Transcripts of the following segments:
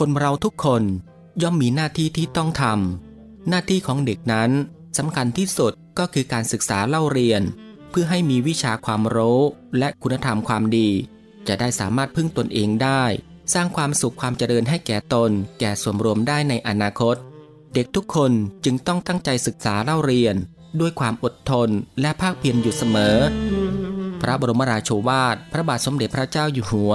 คนเราทุกคนย่อมมีหน้าที่ที่ต้องทำหน้าที่ของเด็กนั้นสำคัญที่สุดก็คือการศึกษาเล่าเรียนเพื่อให้มีวิชาความรู้และคุณธรรมความดีจะได้สามารถพึ่งตนเองได้สร้างความสุขความเจริญให้แก่ตนแก่ส่วนรวมได้ในอนาคตเด็กทุกคนจึงต้องตั้งใจศึกษาเล่าเรียนด้วยความอดทนและภาคเพียรอยู่เสมอพระบรมราโชวาทพระบาทสมเด็จพระเจ้าอยู่หัว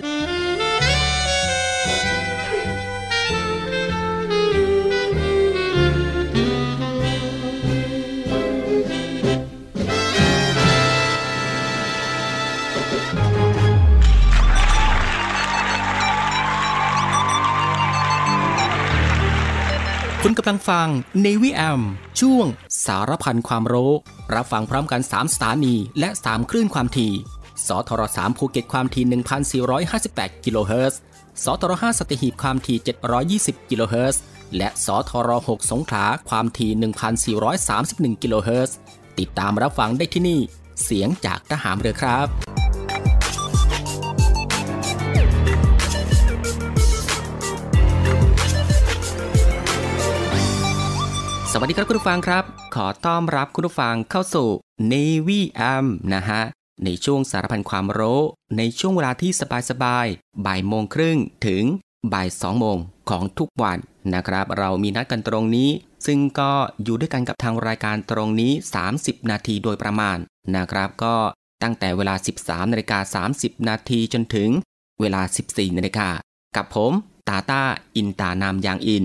2565คุณกำลังฟังในวิแอมช่วงสารพันความรู้รับฟังพร้อมกัน3สถานีและ3คลื่นความถี่สทร3ภูเก็ตความถี่ 1,458 กิโลเฮิรตซ์สทร5สัตหีบความถี่ 720 กิโลเฮิรตซ์และสทร6สงขลาความถี่ 1,431 กิโลเฮิรตซ์ติดตามรับฟังได้ที่นี่เสียงจากทหารเรือครับสวัสดีครับคุณผู้ฟังครับขอต้อนรับคุณผู้ฟังเข้าสู่ Navy AM นะฮะในช่วงสารพันความรู้ในช่วงเวลาที่สบายๆบ่ายโมงครึ่งถึงบ่ายสองโมงของทุกวันนะครับเรามีนัดกันตรงนี้ซึ่งก็อยู่ด้วยกันกับทางรายการตรงนี้30นาทีโดยประมาณนะครับก็ตั้งแต่เวลา 13:30 นาทีจนถึงเวลา 14:00 นกับผมตาต้าอินตานามยางอิน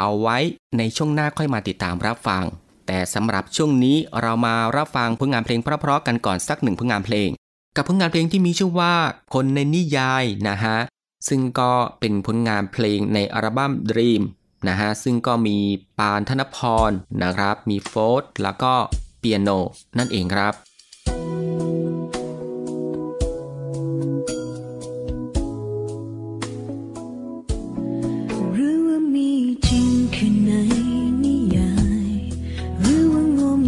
เอาไว้ในช่วงหน้าค่อยมาติดตามรับฟังแต่สำหรับช่วงนี้เรามารับฟังผลงานเพลงเพราะๆกันก่อนสักหนึ่งผลงานเพลงกับผลงานเพลงที่มีชื่อว่าคนในนิยายนะฮะซึ่งก็เป็นผลงานเพลงในอัลบั้ม Dream นะฮะซึ่งก็มีปานธนพรนะครับมีโฟร์ธแล้วก็เปียโนนั่นเองครับหรือว่างม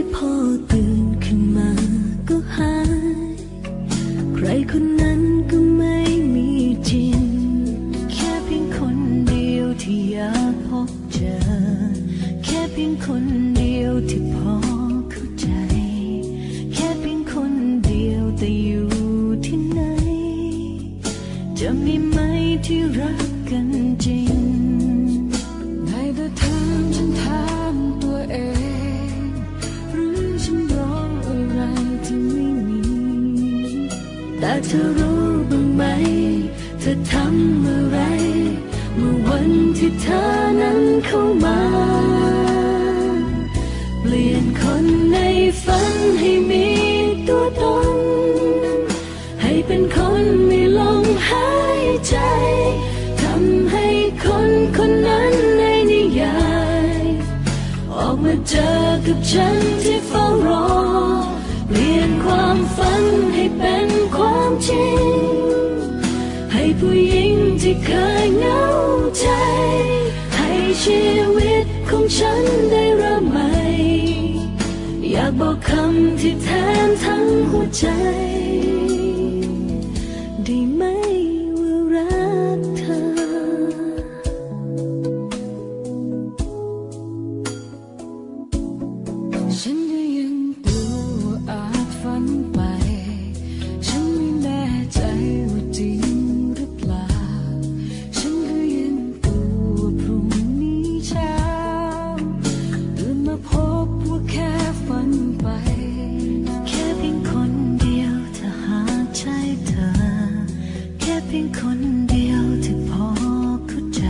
ที่พอตื่นขึ้นมาก็หายใครคนนั้นก็ไม่มีจริงแค่เพียงคนเดียวที่อยากพบเจอแค่เพียงคนเดียวที่พอเข้าใจแค่เพียงคนเดียวแต่อยู่ที่ไหนจะมีไหมที่รักกันจริงให้เธอถามฉันถามตัวเองหรือฉันร้องอะไรที่ไม่มีแต่เธอรู้บ้างไหมเธอทำอะไรเมื่อวันที่เธอนั้นเข้ามาเปลี่ยนคนในฝันให้มีตัวตนให้เป็นคนมีลมหายใจทำให้คนคนนั้นในนิยายออกมาเจอกับฉันที่เฝ้ารอเปลี่ยนความฝันให้เป็นความจริงให้ผู้หญิงที่เคยเหงาใจให้ชีวิตของฉันได้เริ่มใหม่อยากบอกคำที่แทนทั้งหัวใจได้ไหมว่ารักเธอฉันก็ยังกลัวว่าอาจฝันไปฉันไม่แน่ใจว่าจริงหรือเปล่าฉันก็ยังกลัวพรุ่งนี้เช้าตื่นมาพบว่าแค่ฝันไปแค่เพียงคนเดียวถ้าหาใจเธอแค่เพียงคนเดียวที่พอเข้าใจ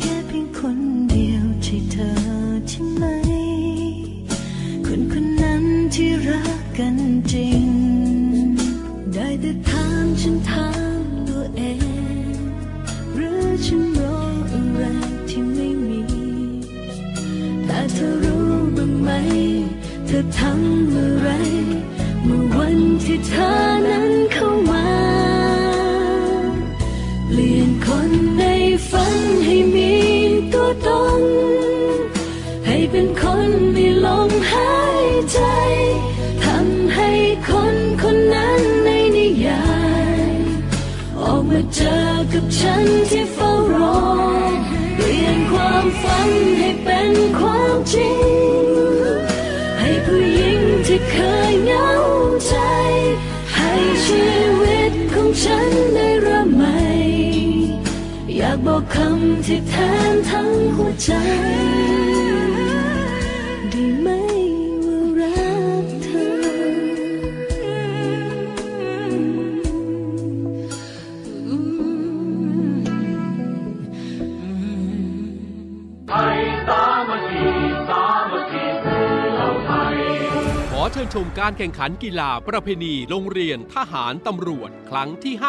แค่เพียงคนเดียวใช่เธอใช่ไหมคนคนนั้นที่รักกันจริงได้แต่ถามฉันถามตัวเองหรือฉันรออะไรที่ไม่มีแต่เธอรู้บ้างไหมเธอทำอะไรเมื่อวันที่เธอนั้นเข้ามาเปลี่ยนคนในฝันให้มีตัวตนให้เป็นคนมีลมหายใจทำให้คนคนนั้นในนิยายออกมาเจอกับฉันที่เฝ้ารอเปลี่ยนความฝันให้เป็นความจริงให้ผู้หญิงที่เคยเหงาใจให้ชีวิตของฉันได้เริ่มใหม่อยากบอกคำที่แทนทั้งหัวใจได้ไหมว่ารักเธอขอเชิญชมการแข่งขันกีฬาประเพณีโรงเรียนทหารตำรวจครั้งที่58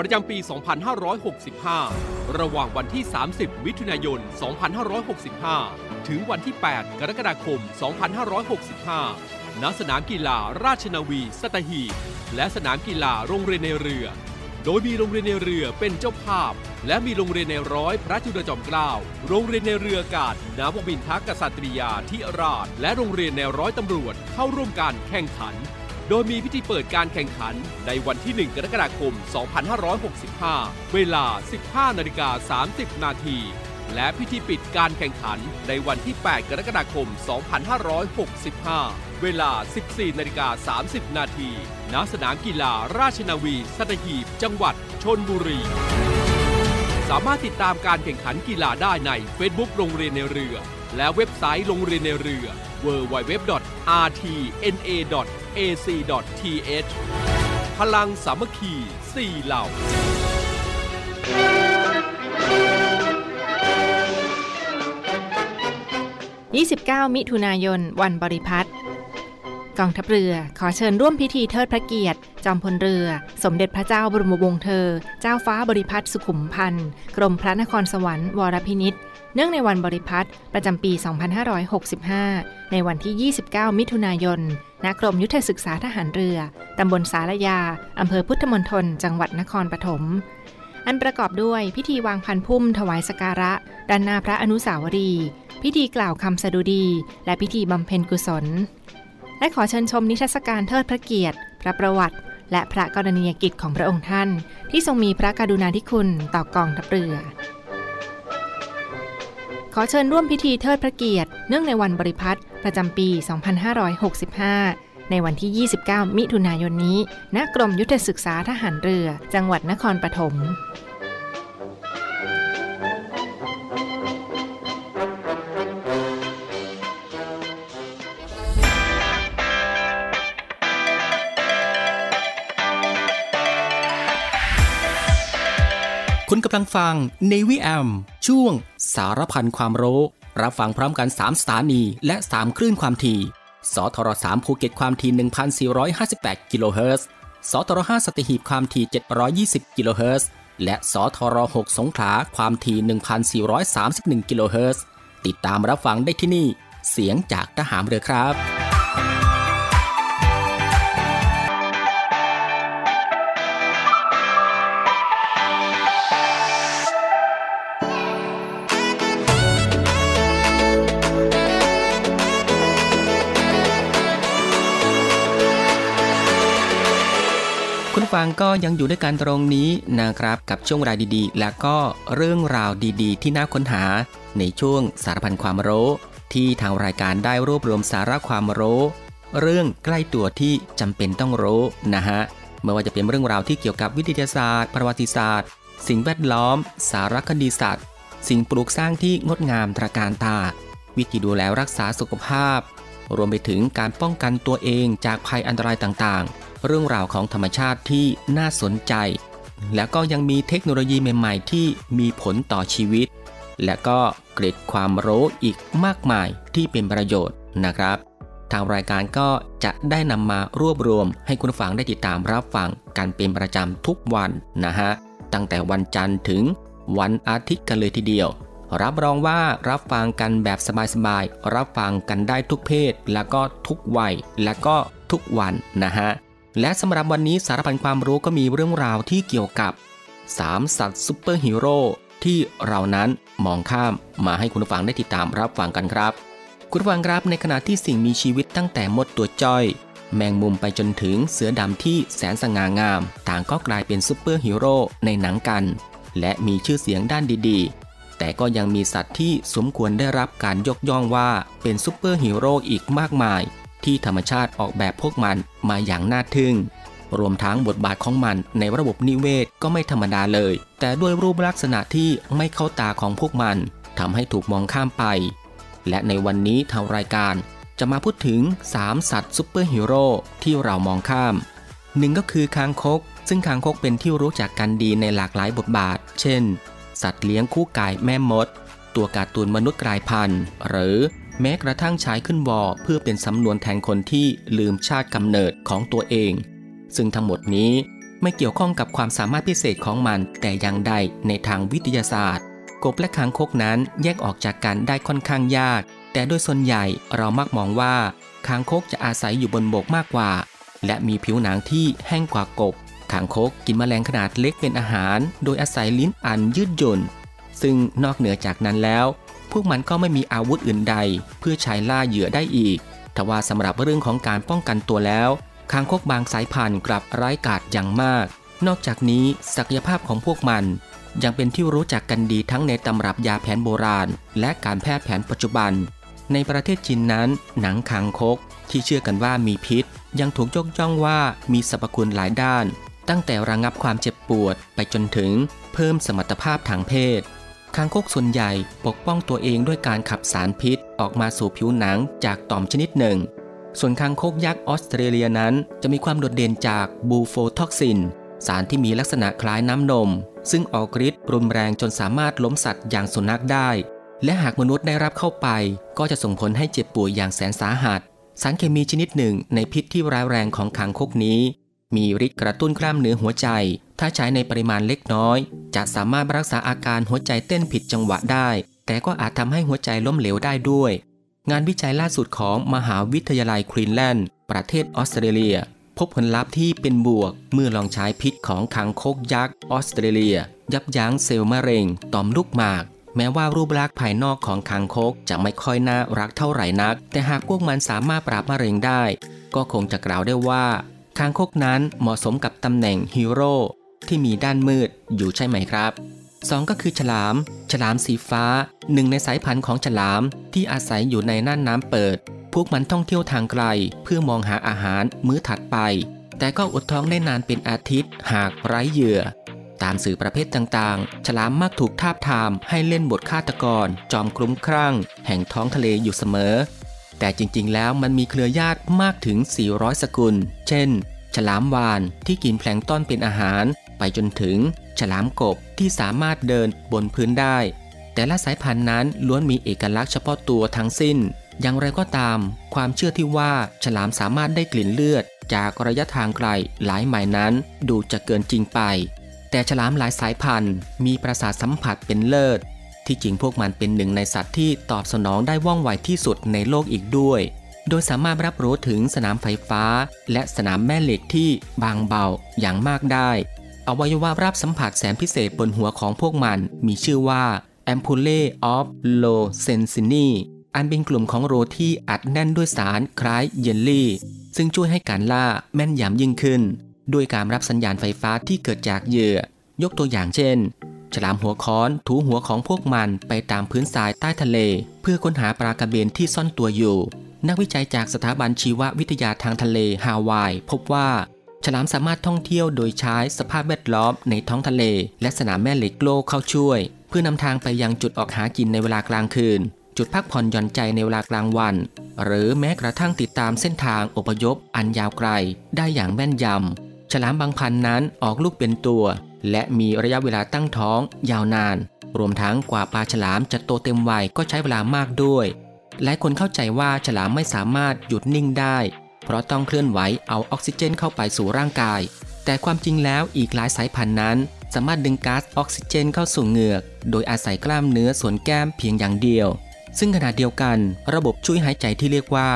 ประจำปี 2565 ระหว่างวันที่ 30 มิถุนายน 2565 ถึงวันที่ 8 กรกฎาคม 2565 ณ สนามกีฬาราชนาวีสัตหีบและสนามกีฬาโรงเรียนในเรือโดยมีโรงเรียนในเรือเป็นเจ้าภาพและมีโรงเรียนในร้อยพระจุลจอมเกล้าโรงเรียนในเรืออากาศนาวบินทกษัตริยาธิราชและโรงเรียนในร้อยตำรวจเข้าร่วมการแข่งขันโดยมีพิธีเปิดการแข่งขันในวันที่1กรกฎาคม2565เวลา 15:30 น.และพิธีปิดการแข่งขันในวันที่8กรกฎาคม2565เวลา 14:30 น.ณ สนามกีฬาราชนาวีสัตหีบจังหวัดชลบุรีสามารถติดตามการแข่งขันกีฬาได้ใน Facebook โรงเรียนในเรือและเว็บไซต์โรงเรียนในเรือ www.rtna.ac.th พลังสามัคคี4เหล่า29 มิถุนายนวันบริพัตรกองทัพเรือขอเชิญร่วมพิธีเทิดพระเกียรติจอมพลเรือสมเด็จพระเจ้าบรมวงศ์เธอเจ้าฟ้าบริพัตรสุขุมพันธ์กรมพระนครสวรรค์วรพินิจเนื่องในวันบริพัตรประจำปี 2565 ในวันที่ 29 มิถุนายนณ กรมยุทธศึกษาทหารเรือตำบลสารยาอำเภอพุทธมณฑลจังหวัดนครปฐม อันประกอบด้วยพิธีวางพันพุ่มถวายสักการะด้านหน้าพระอนุสาวรีย์พิธีกล่าวคำสดุดีและพิธีบำเพ็ญกุศลและขอเชิญชมนิทรรศการเทิดพระเกียรติพระประวัติและพระกรณียกิจของพระองค์ท่านที่ทรงมีพระกรุณาธิคุณต่อกองทัพเรือขอเชิญร่วมพิธีเทิดพระเกียรติเนื่องในวันบริพัตรประจำปี 2565 ในวันที่ 29 มิถุนายนนี้ ณ กรมยุทธศึกษาทหารเรือ จังหวัดนครปฐมคุณกำลังฟัง Navy AM ช่วงสารพันความรู้รับฟังพร้อมกัน3สถานีและ3คลื่นความถี่สทร3ภูเก็ตความถี่ 1,458 กิโลเฮิรตซ์สทร5สัตหีบความถี่ 720 กิโลเฮิรตซ์และสทร6สงขลาความถี่ 1,431 กิโลเฮิรตซ์ติดตามรับฟังได้ที่นี่เสียงจากทหารเรือครับฟังก็ยังอยู่ด้วยกันตรงนี้นะครับกับช่วงเวลาดีๆและก็เรื่องราวดีๆที่น่าค้นหาในช่วงสารพันความรู้ที่ทางรายการได้รวบรวมสาระความรู้เรื่องใกล้ตัวที่จำเป็นต้องรู้นะฮะไม่ว่าจะเป็นเรื่องราวที่เกี่ยวกับวิทยาศาสตร์ประวัติศาสตร์สิ่งแวดล้อมสารคดีสัตว์สิ่งปลูกสร้างที่งดงามตระการตาวิธีดูแลรักษาสุขภาพรวมไปถึงการป้องกันตัวเองจากภัยอันตรายต่างๆเรื่องราวของธรรมชาติที่น่าสนใจและก็ยังมีเทคโนโลยีใหม่ๆที่มีผลต่อชีวิตและก็เกร็ดความรู้อีกมากมายที่เป็นประโยชน์นะครับทางรายการก็จะได้นำมารวบรวมให้คุณฟังได้ติดตามรับฟังกันเป็นประจำทุกวันนะฮะตั้งแต่วันจันทร์ถึงวันอาทิตย์กันเลยทีเดียวรับรองว่ารับฟังกันแบบสบายๆรับฟังกันได้ทุกเพศและก็ทุกวัยและก็ทุกวันนะฮะและสำหรับวันนี้สารพันความรู้ก็มีเรื่องราวที่เกี่ยวกับ3สัตว์ซุปเปอร์ฮีโร่ที่เรานั้นมองข้ามมาให้คุณผู้ฟังได้ติดตามรับฟังกันครับคุณผู้ฟังครับในขณะที่สิ่งมีชีวิตตั้งแต่มดตัวจ้อยแมงมุมไปจนถึงเสือดำที่แสนสง่างามต่างก็กลายเป็นซุปเปอร์ฮีโร่ในหนังกันและมีชื่อเสียงด้านดีๆแต่ก็ยังมีสัตว์ที่สมควรได้รับการยกย่องว่าเป็นซุปเปอร์ฮีโร่อีกมากมายที่ธรรมชาติออกแบบพวกมันมาอย่างน่าทึ่งรวมทั้งบทบาทของมันในระบบนิเวศก็ไม่ธรรมดาเลยแต่ด้วยรูปลักษณะที่ไม่เข้าตาของพวกมันทำให้ถูกมองข้ามไปและในวันนี้ทางรายการจะมาพูดถึง3สัตว์ซุปเปอร์ฮีโร่ที่เรามองข้ามหนึ่งก็คือคางคกซึ่งคางคกเป็นที่รู้จักกันดีในหลากหลายบทบาทเช่นสัตว์เลี้ยงคู่กายแม่มดตัวการ์ตูนมนุษย์กลายพันธุ์หรือแม้กระทั่งใช้ขึ้นวอเพื่อเป็นสำนวนแทนคนที่ลืมชาติกำเนิดของตัวเองซึ่งทั้งหมดนี้ไม่เกี่ยวข้องกับความสามารถพิเศษของมันแต่อย่างใดในทางวิทยาศาสตร์กบและคางคกนั้นแยกออกจากกันได้ค่อนข้างยากแต่โดยส่วนใหญ่เรามักมองว่าคางคกจะอาศัยอยู่บนบกมากกว่าและมีผิวหนังที่แห้งกว่ากบคางคกกินแมลงขนาดเล็กเป็นอาหารโดยอาศัยลิ้นอันยืดหยุ่นซึ่งนอกเหนือจากนั้นแล้วพวกมันก็ไม่มีอาวุธอื่นใดเพื่อใช้ล่าเหยื่อได้อีกทว่าสำหรับเรื่องของการป้องกันตัวแล้วคางคกบางสายพันธุ์กลับร้ายกาจอย่างมากนอกจากนี้ศักยภาพของพวกมันยังเป็นที่รู้จักกันดีทั้งในตำรับยาแผนโบราณและการแพทย์แผนปัจจุบันในประเทศจีนนั้นหนังคางคกที่เชื่อกันว่ามีพิษยังถูกยกย่องว่ามีสรรพคุณหลายด้านตั้งแต่ระงับความเจ็บปวดไปจนถึงเพิ่มสมรรถภาพทางเพศคางคกส่วนใหญ่ปกป้องตัวเองด้วยการขับสารพิษออกมาสู่ผิวหนังจากต่อมชนิดหนึ่งส่วนคางคกยักษ์ออสเตรเลียนั้นจะมีความโดดเด่นจากบูโฟท็อกซินสารที่มีลักษณะคล้ายน้ำนมซึ่งออกฤทธิ์รุนแรงจนสามารถล้มสัตว์อย่างสุนัขได้และหากมนุษย์ได้รับเข้าไปก็จะส่งผลให้เจ็บป่วยอย่างแสนสาหัสสารเคมีชนิดหนึ่งในพิษที่ร้ายแรงของคางคกนี้มีฤทธิ์กระตุ้นกล้ามเนื้อหัวใจถ้าใช้ในปริมาณเล็กน้อยจะสามารถรักษาอาการหัวใจเต้นผิดจังหวะได้แต่ก็อาจทำให้หัวใจล้มเหลวได้ด้วยงานวิจัยล่าสุดของมหาวิทยาลัยควีนส์แลนด์ประเทศออสเตรเลีย พบผลลัพธ์ที่เป็นบวกเมื่อลองใช้พิษของคางคกยักษ์ออสเตรเลียยับยั้งเซลล์มะเร็งต่อมลูกหมากแม้ว่ารูปลักษณ์ภายนอกของคางคกจะไม่ค่อยน่ารักเท่าไหร่นักแต่หากพวกมันสามารถปราบมะเร็งได้ก็คงจะกล่าวได้ว่าคางคกนั้นเหมาะสมกับตำแหน่งฮีโร่ที่มีด้านมืดอยู่ใช่ไหมครับ 2 ก็คือฉลามสีฟ้าหนึ่งในสายพันธุ์ของฉลามที่อาศัยอยู่ในน่านน้ำเปิดพวกมันท่องเที่ยวทางไกลเพื่อมองหาอาหารมื้อถัดไปแต่ก็อดท้องได้นานเป็นอาทิตย์หากไร้เหยื่อตามสื่อประเภทต่างๆฉลามมักถูกทาบทามให้เล่นบทฆาตกรจอมคลุ้มคลั่งแห่งท้องทะเลอยู่เสมอแต่จริงๆแล้วมันมีเครือญาติมากถึง400สกุลเช่นฉลามวาฬที่กินแพลงก์ต้อนเป็นอาหารไปจนถึงฉลามกบที่สามารถเดินบนพื้นได้แต่ละสายพันธุ์นั้นล้วนมีเอกลักษณ์เฉพาะตัวทั้งสิ้นอย่างไรก็ตามความเชื่อที่ว่าฉลามสามารถได้กลิ่นเลือดจากระยะทางไกลหลายไมล์นั้นดูจะเกินจริงไปแต่ฉลามหลายสายพันธุ์มีประสาทสัมผัสเป็นเลิศที่จริงพวกมันเป็นหนึ่งในสัตว์ที่ตอบสนองได้ว่องไวที่สุดในโลกอีกด้วยโดยสามารถรับรู้ถึงสนามไฟฟ้าและสนามแม่เหล็กที่บางเบาอย่างมากได้อวัยวะรับสัมผัสแสนพิเศษบนหัวของพวกมันมีชื่อว่าแอมพูลเลออฟโลเซนซินีอันเป็นกลุ่มของโรที่อัดแน่นด้วยสารคล้ายเยลลี่ซึ่งช่วยให้การล่าแม่นยำยิ่งขึ้นด้วยการรับสัญญาณไฟฟ้าที่เกิดจากเหยื่อยกตัวอย่างเช่นฉลามหัวค้อนถูหัวของพวกมันไปตามพื้นทรายใต้ทะเลเพื่อค้นหาปลากระเบนที่ซ่อนตัวอยู่นักวิจัยจากสถาบันชีววิทยาทางทะเลฮาวายพบว่าฉลามสามารถท่องเที่ยวโดยใช้สภาพแวดล้อมในท้องทะเลและสนามแม่เหล็กโลกเข้าช่วยเพื่อนำทางไปยังจุดออกหากินในเวลากลางคืนจุดพักผ่อนหย่อนใจในเวลากลางวันหรือแม้กระทั่งติดตามเส้นทางอพยพอันยาวไกลได้อย่างแม่นยำฉลามบางพันนั้นออกลูกเป็นตัวและมีระยะเวลาตั้งท้องยาวนานรวมทั้งกว่าปลาฉลามจะโตเต็มวัยก็ใช้เวลามากด้วยหลายคนเข้าใจว่าฉลามไม่สามารถหยุดนิ่งได้เพราะต้องเคลื่อนไหวเอาออกซิเจนเข้าไปสู่ร่างกายแต่ความจริงแล้วอีกหลายสายพันธุ์นั้นสามารถดึงก๊าซออกซิเจนเข้าสู่เหงือกโดยอาศัยกล้ามเนื้อส่วนแก้มเพียงอย่างเดียวซึ่งขณะเดียวกันระบบช่วยหายใจที่เรียกว่า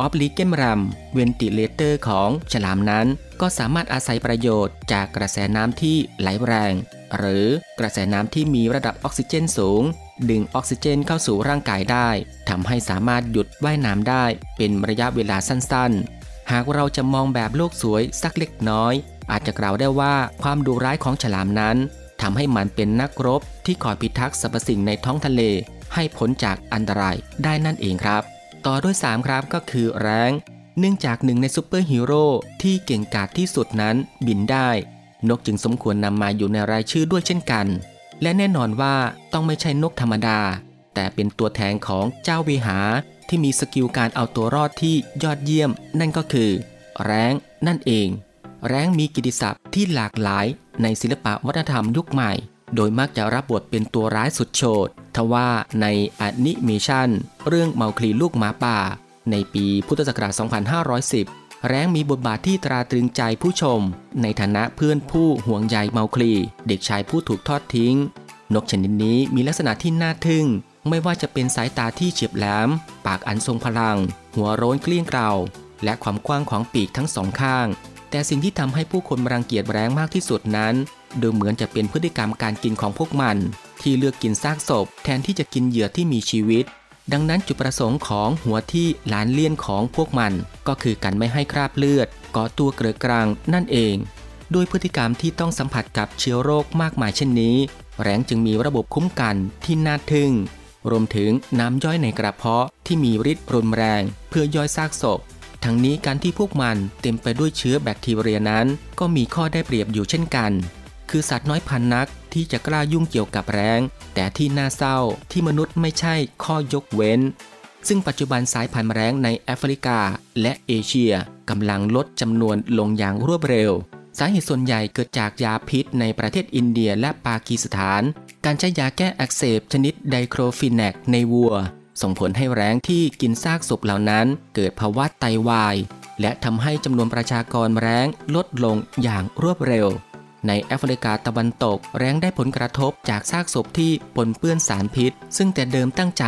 ออฟลิเกนรัมเวนติเลเตอร์ของฉลามนั้นก็สามารถอาศัยประโยชน์จากกระแสน้ำที่ไหลแรงหรือกระแสน้ำที่มีระดับออกซิเจนสูงดึงออกซิเจนเข้าสู่ร่างกายได้ทำให้สามารถหยุดว่ายน้ำได้เป็นระยะเวลาสั้นๆหากเราจะมองแบบโลกสวยสักเล็กน้อยอาจจะกล่าวได้ว่าความดุร้ายของฉลามนั้นทำให้มันเป็นนักรบที่คอยพิทักษ์สรรพสิ่งในท้องทะเลให้พ้นจากอันตรายได้นั่นเองครับต่อด้วย3ครับก็คือแร้งเนื่องจากหนึ่งในซูเปอร์ฮีโร่ที่เก่งกาจที่สุดนั้นบินได้นกจึงสมควรนำมาอยู่ในรายชื่อด้วยเช่นกันและแน่นอนว่าต้องไม่ใช่นกธรรมดาแต่เป็นตัวแทนของเจ้าเวหาที่มีสกิลการเอาตัวรอดที่ยอดเยี่ยมนั่นก็คือแร้งนั่นเองแร้งมีกิตติศัพท์ที่หลากหลายในศิลปะวัฒนธรรมยุคใหม่โดยมักจะรับบทเป็นตัวร้ายสุดโฉดทว่าในแอนิเมชันเรื่องเมาคลีลูกหมาป่าในปีพุทธศักราช2510แร้งมีบทบาทที่ตราตรึงใจผู้ชมในฐานะเพื่อนผู้ห่วงใยเมาคลีเด็กชายผู้ถูกทอดทิ้งนกชนิดนี้มีลักษณะที่น่าทึ่งไม่ว่าจะเป็นสายตาที่เฉียบแหลมปากอันทรงพลังหัวโรนเกลี้ยงเกลาและความกว้างของปีกทั้งสองข้างแต่สิ่งที่ทำให้ผู้คนรังเกียจแร้งมากที่สุดนั้นดูเหมือนจะเป็นพฤติกรรมการกินของพวกมันที่เลือกกินซากศพแทนที่จะกินเหยื่อที่มีชีวิตดังนั้นจุดประสงค์ของหัวที่ล้านเลี่ยนของพวกมันก็คือการไม่ให้คราบเลือดก่อตัวเกลื่อนกลางนั่นเองด้วยพฤติกรรมที่ต้องสัมผัสกับเชื้อโรคมากมายเช่นนี้แร้งจึงมีระบบคุ้มกันที่น่าทึ่งรวมถึงน้ำย่อยในกระเพาะที่มีฤทธิ์รุนแรงเพื่อย่อยซากศพทั้งนี้การที่พวกมันเต็มไปด้วยเชื้อแบคทีเรียนั้นก็มีข้อได้เปรียบอยู่เช่นกันคือสัตว์น้อยพันนักที่จะกล้ายุ่งเกี่ยวกับแร้งแต่ที่น่าเศร้าที่มนุษย์ไม่ใช่ข้อยกเว้นซึ่งปัจจุบันสายพันธุ์แร้งในแอฟริกาและเอเชียกำลังลดจำนวนลงอย่างรวดเร็วสาเหตุส่วนใหญ่เกิดจากยาพิษในประเทศอินเดียและปากีสถานการใช้ยาแก้อักเสบชนิดไดโครฟีแนกในวัวส่งผลให้แร้งที่กินซากศพเหล่านั้นเกิดภาวะไตวายและทำให้จำนวนประชากรแร้งลดลงอย่างรวดเร็วในแอฟริกาตะวันตกแร้งได้ผลกระทบจากซากศพที่ปนเปื้อนสารพิษซึ่งแต่เดิมตั้งใจ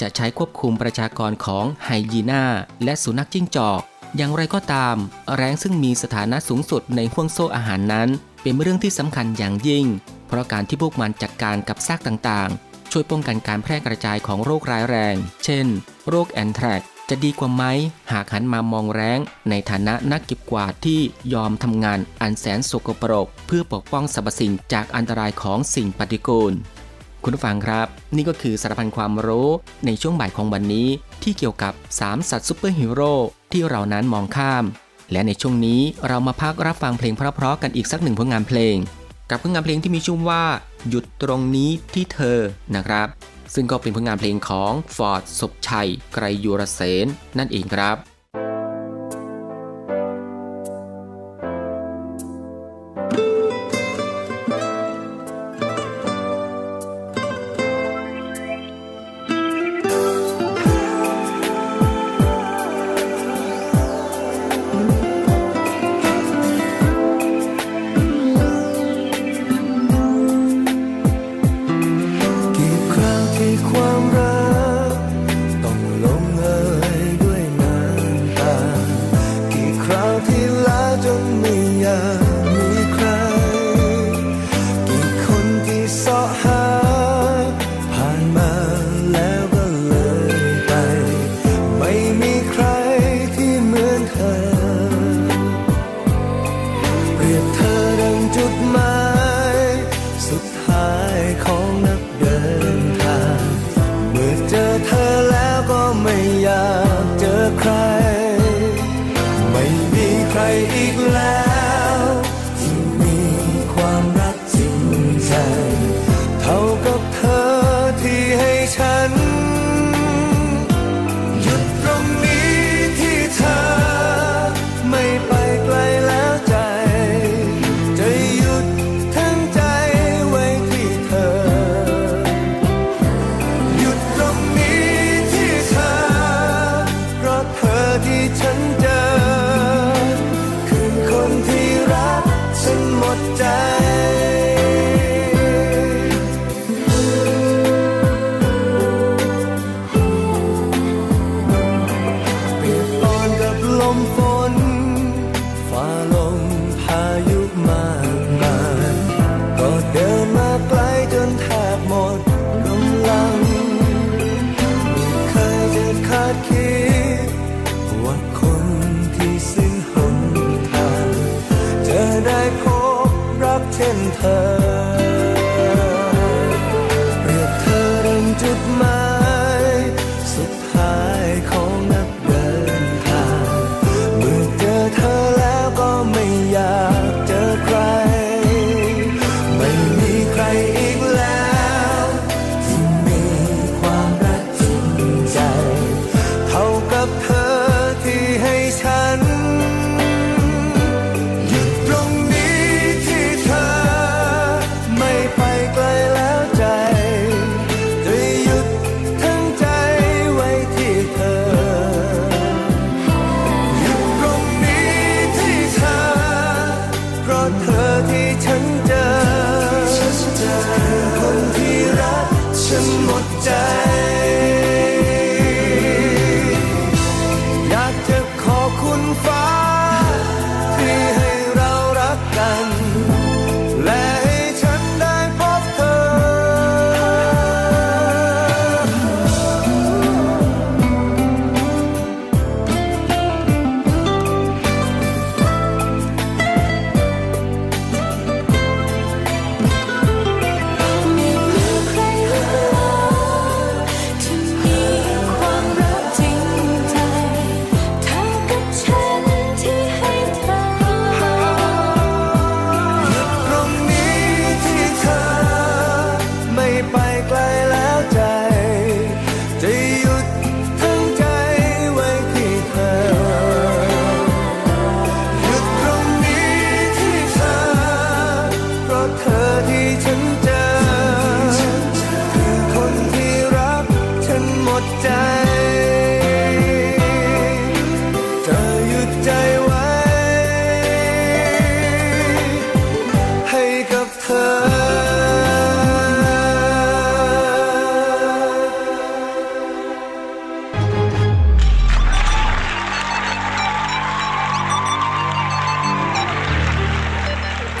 จะใช้ควบคุมประชากรของไฮยีน่าและสุนัขจิ้งจอก อย่างไรก็ตามแร้งซึ่งมีสถานะสูงสุดในห่วงโซ่อาหารนั้นเป็นเรื่องที่สำคัญอย่างยิ่งเพราะการที่พวกมันจัดการกับซากต่างๆช่วยป้องกันการแพร่กระจายของโรคร้ายแรงเช่นโรคแอนแทรกจะดีกว่าไหมหากหันมามองแร้งในฐานะนักเก็บกวาดที่ยอมทำงานอันแสนสกปรกเพื่อปกป้องสรรพสิ่งจากอันตรายของสิ่งปฏิกูลคุณผู้ฟังครับนี่ก็คือสารพันความรู้ในช่วงบ่ายของวันนี้ที่เกี่ยวกับ3สัตว์ซูเปอร์ฮีโร่ที่เรานั้นมองข้ามและในช่วงนี้เรามาพักรับฟังเพลงเพราะๆกันอีกสักหนึ่งผลงานเพลงกับผลงานเพลงที่มีชื่อว่าหยุดตรงนี้ที่เธอนะครับซึ่งก็เป็นผลงานเพลงของฟอร์ดศพชัยไกรยุรเสนนั่นเองครับ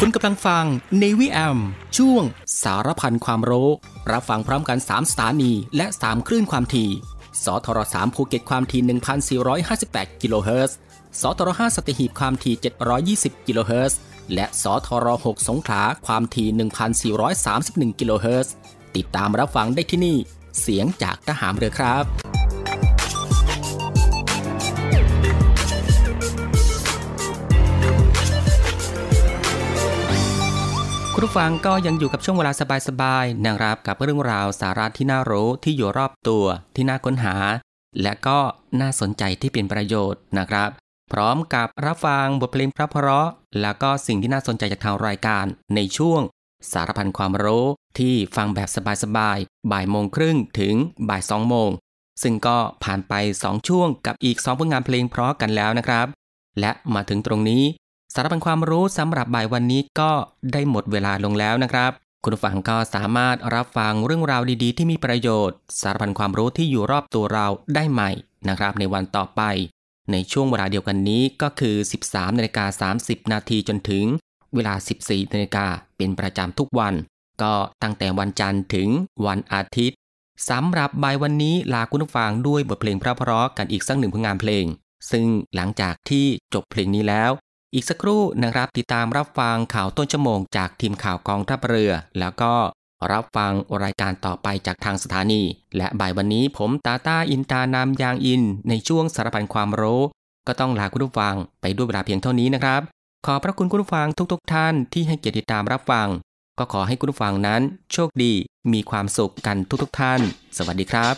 คุณกำลังฟัง Navy AM ช่วงสารพันความรู้รับฟังพร้อมกัน3สถานีและ3คลื่นความถี่สทร3ภูเก็ตความถี่ 1,458 กิโลเฮิรตซ์สทร5สัตหีบความถี่720 กิโลเฮิรตซ์และสทร6สงขลาความถี่ 1,431 กิโลเฮิรตซ์ติดตามรับฟังได้ที่นี่เสียงจากทหารเรือครับคุณผู้ฟังก็ยังอยู่กับช่วงเวลาสบายๆนะครับกับเรื่องราวสาระที่น่ารู้ที่อยู่รอบตัวที่น่าค้นหาและก็น่าสนใจที่เป็นประโยชน์นะครับพร้อมกับรับฟังบทเพลงเพราะๆแล้วก็สิ่งที่น่าสนใจจากทางรายการในช่วงสารพันความรู้ที่ฟังแบบสบายๆบ่ายโมงครึ่งถึงบ่ายสองโมงซึ่งก็ผ่านไป2ช่วงกับอีก2ผลงานเพลงเพราะกันแล้วนะครับและมาถึงตรงนี้สารพันความรู้สำหรับบ่ายวันนี้ก็ได้หมดเวลาลงแล้วนะครับคุณผู้ฟังก็สามารถรับฟังเรื่องราวดีๆที่มีประโยชน์สารพันความรู้ที่อยู่รอบตัวเราได้ใหม่นะครับในวันต่อไปในช่วงเวลาเดียวกันนี้ก็คือ 13:30 น.จนถึงเวลา 14:00 น.เป็นประจำทุกวันก็ตั้งแต่วันจันทร์ถึงวันอาทิตย์สำหรับบ่ายวันนี้ลาคุณผู้ฟังด้วยบทเพลงเพราะๆกันอีกสักหนึ่งผลงานเพลงซึ่งหลังจากที่จบเพลงนี้แล้วอีกสักครู่นะครับติดตามรับฟังข่าวต้นชั่วโมงจากทีมข่าวกองทัพเรือแล้วก็รับฟังรายการต่อไปจากทางสถานีและบ่ายวันนี้ผมตาต้าอินตานามยางอินในช่วงสารพันความรู้ก็ต้องลาคุณผู้ฟังไปด้วยเวลาเพียงเท่านี้นะครับขอบพระคุณคุณผู้ฟังทุกๆท่านที่ให้เกียรติติดตามรับฟังก็ขอให้คุณผู้ฟังนั้นโชคดีมีความสุขกันทุกๆท่านสวัสดีครับ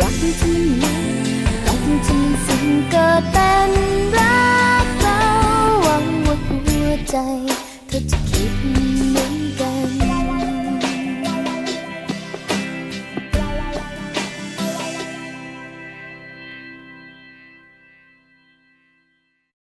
Rock me to